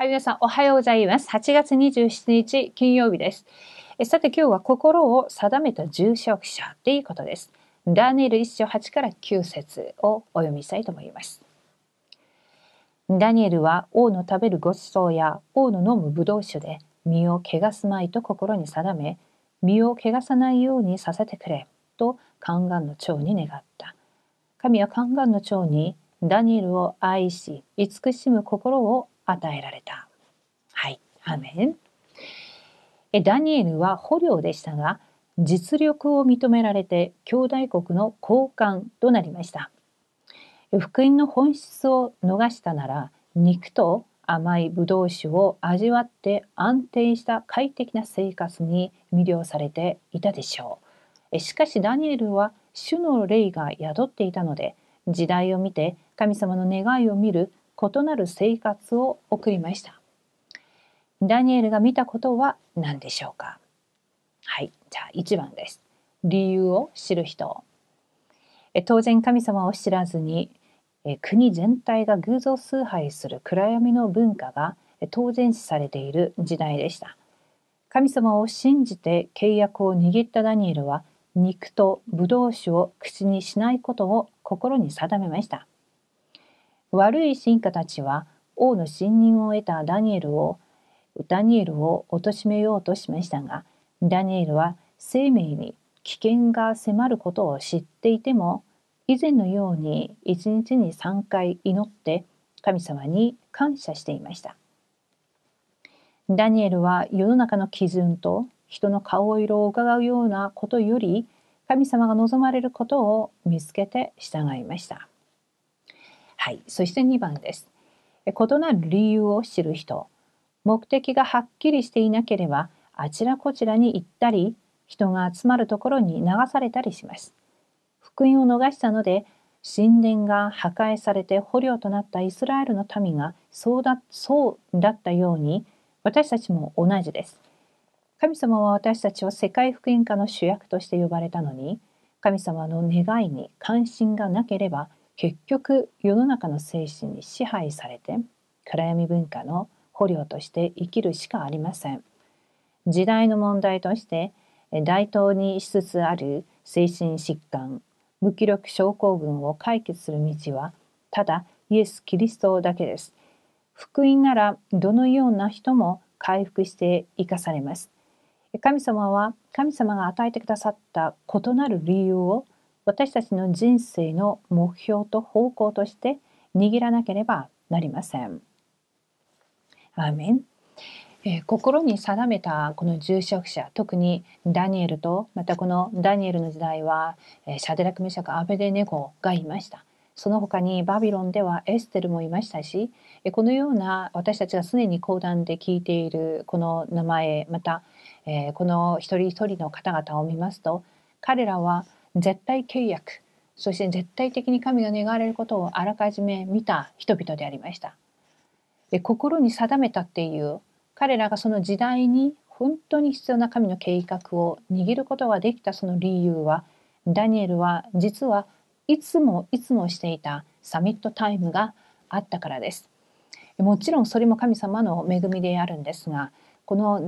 はい、皆さんおはようございます。8月27日金曜日です。さて今日は心を定めた重職者ということです。ダニエル1章8から9節をお読みしたいと思います。ダニエルは王の食べるごちそうや王の飲むぶどう酒で身を汚すまいと心に定め、身を汚さないようにさせてくれと宦官の長に願った。神は宦官の長にダニエルを愛し慈しむ心を与えられた。はい、アーメン。ダニエルは捕虜でしたが、実力を認められて兄弟国の高官となりました。福音の本質を逃したなら、肉と甘いブドウ酒を味わって安定した快適な生活に魅了されていたでしょう。しかしダニエルは主の霊が宿っていたので、時代を見て神様の願いを見る異なる生活を送りました。ダニエルが見たことは何でしょうか。はい、じゃあ1番です。理由を知る人。当然神様を知らずに国全体が偶像崇拝する暗闇の文化が当然視されている時代でした。神様を信じて契約を握ったダニエルは肉とブドウ酒を口にしないことを心に定めました。悪い臣下たちは王の信任を得たダニエルを貶めようとしましたが、ダニエルは生命に危険が迫ることを知っていても、以前のように1日に3回祈って神様に感謝していました。ダニエルは世の中の基準と人の顔色を伺うようなことより、神様が望まれることを見つけて従いました。はい、そして2番です。異なる理由を知る人。目的がはっきりしていなければ、あちらこちらに行ったり、人が集まるところに流されたりします。福音を逃したので、神殿が破壊されて捕虜となったイスラエルの民がそうだったように、私たちも同じです。神様は私たちを世界福音家の主役として呼ばれたのに、神様の願いに関心がなければ、結局世の中の精神に支配されて暗闇文化の捕虜として生きるしかありません。時代の問題として台頭にしつつある精神疾患、無気力症候群を解決する道はただイエス・キリストだけです。福音ならどのような人も回復して生かされます。神様が与えてくださった異なる理由を私たちの人生の目標と方向として握らなければなりません。アーメン。心に定めたこの重職者、特にダニエルと、またこのダニエルの時代はシャデラク・メシャク・アベデネゴがいました。その他にバビロンではエステルもいましたし、このような私たちが常に講談で聞いているこの名前、またこの一人一人の方々を見ますと、彼らは絶対契約、そして絶対的に神が願われることをあらかじめ見た人々でありました。で、心に定めたっていう彼らがその時代に本当に必要な神の計画を握ることができたその理由は、ダニエルは実はいつもいつもしていたサミットタイムがあったからです。もちろんそれも神様の恵みであるんですが、この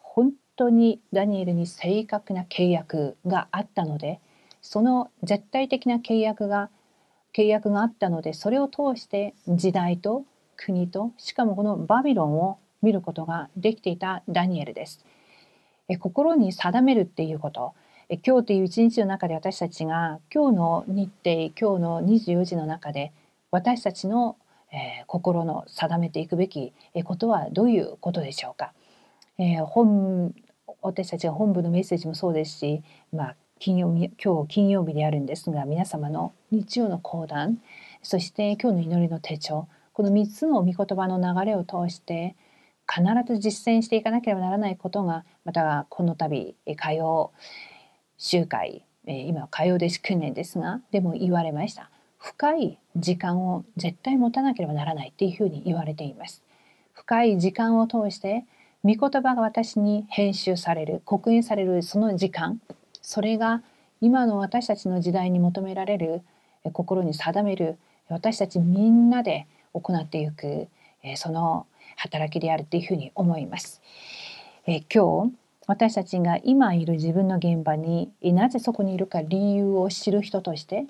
本当にダニエルに正確な契約があったので、その絶対的な契約があったので、それを通して時代と国と、しかもこのバビロンを見ることができていたダニエルです。心に定めるっていうこと、今日という一日の中で私たちが今日の日程、今日の24時の中で私たちの、心の定めていくべきことはどういうことでしょうか。私たちが本部のメッセージもそうですし、今日金曜日であるんですが、皆様の日曜の講談、そして今日の祈りの手帳、この3つの御言葉の流れを通して必ず実践していかなければならないことが、またこの度火曜集会、今は火曜で訓練ですが、でも言われました。深い時間を絶対持たなければならないっていうふうに言われています。深い時間を通して御言葉が私に編集される、刻印されるその時間、それが今の私たちの時代に求められる心に定める、私たちみんなで行っていくその働きであるというふうに思います。今日私たちが今いる自分の現場になぜそこにいるか理由を知る人として、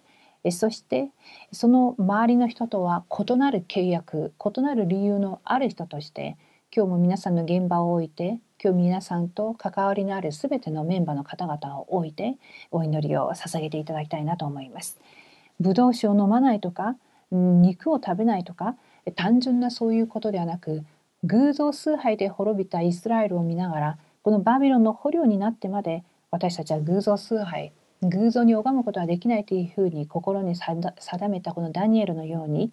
そしてその周りの人とは異なる契約、異なる理由のある人として、今日も皆さんの現場を置いて、今日皆さんと関わりのあるすべてのメンバーの方々を置いてお祈りを捧げていただきたいなと思います。ブドウ酒を飲まないとか、肉を食べないとか、単純なそういうことではなく、偶像崇拝で滅びたイスラエルを見ながら、このバビロンの捕虜になってまで私たちは偶像崇拝、偶像に拝むことはできないというふうに心に定めたこのダニエルのように、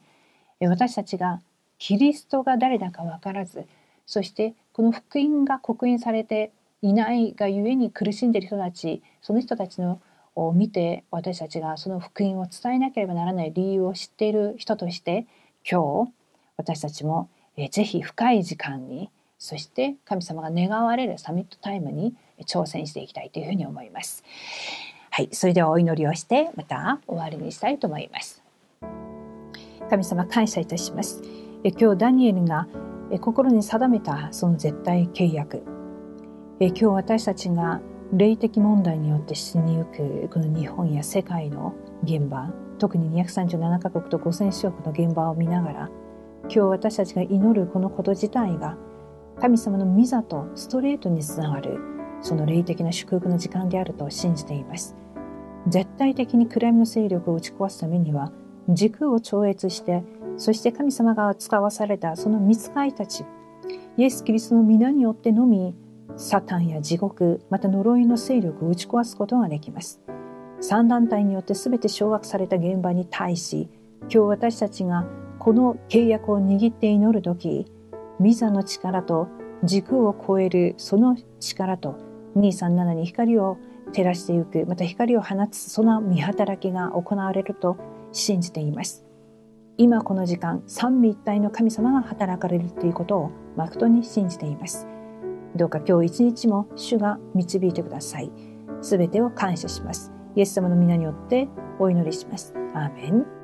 私たちがキリストが誰だか分からず、そしてこの福音が刻印されていないがゆえに苦しんでいる人たち、その人たちを見て私たちがその福音を伝えなければならない理由を知っている人として、今日私たちもぜひ深い時間に、そして神様が願われるサミットタイムに挑戦していきたいというふうに思います。はい、それではお祈りをしてまた終わりにしたいと思います。神様感謝いたします。今日ダニエルが心に定めたその絶対契約。今日私たちが霊的問題によって死にゆくこの日本や世界の現場、特に237カ国と5000諸国の現場を見ながら、今日私たちが祈るこのこと自体が神様の御座とストレートにつながるその霊的な祝福の時間であると信じています。絶対的に暗闇の勢力を打ち壊すためには時空を超越して、そして神様が使わされたその御使いたちイエス・キリストの皆によってのみサタンや地獄、また呪いの勢力を打ち壊すことができます。三団体によって全て掌握された現場に対し、今日私たちがこの契約を握って祈るとき、御座の力と時空を超えるその力と237に光を照らしていく、また光を放つその御働きが行われると信じています。今この時間、三位一体の神様が働かれるということを誠に信じています。どうか今日一日も主が導いてください。すべてを感謝します。イエス様の皆によってお祈りします。アーメン。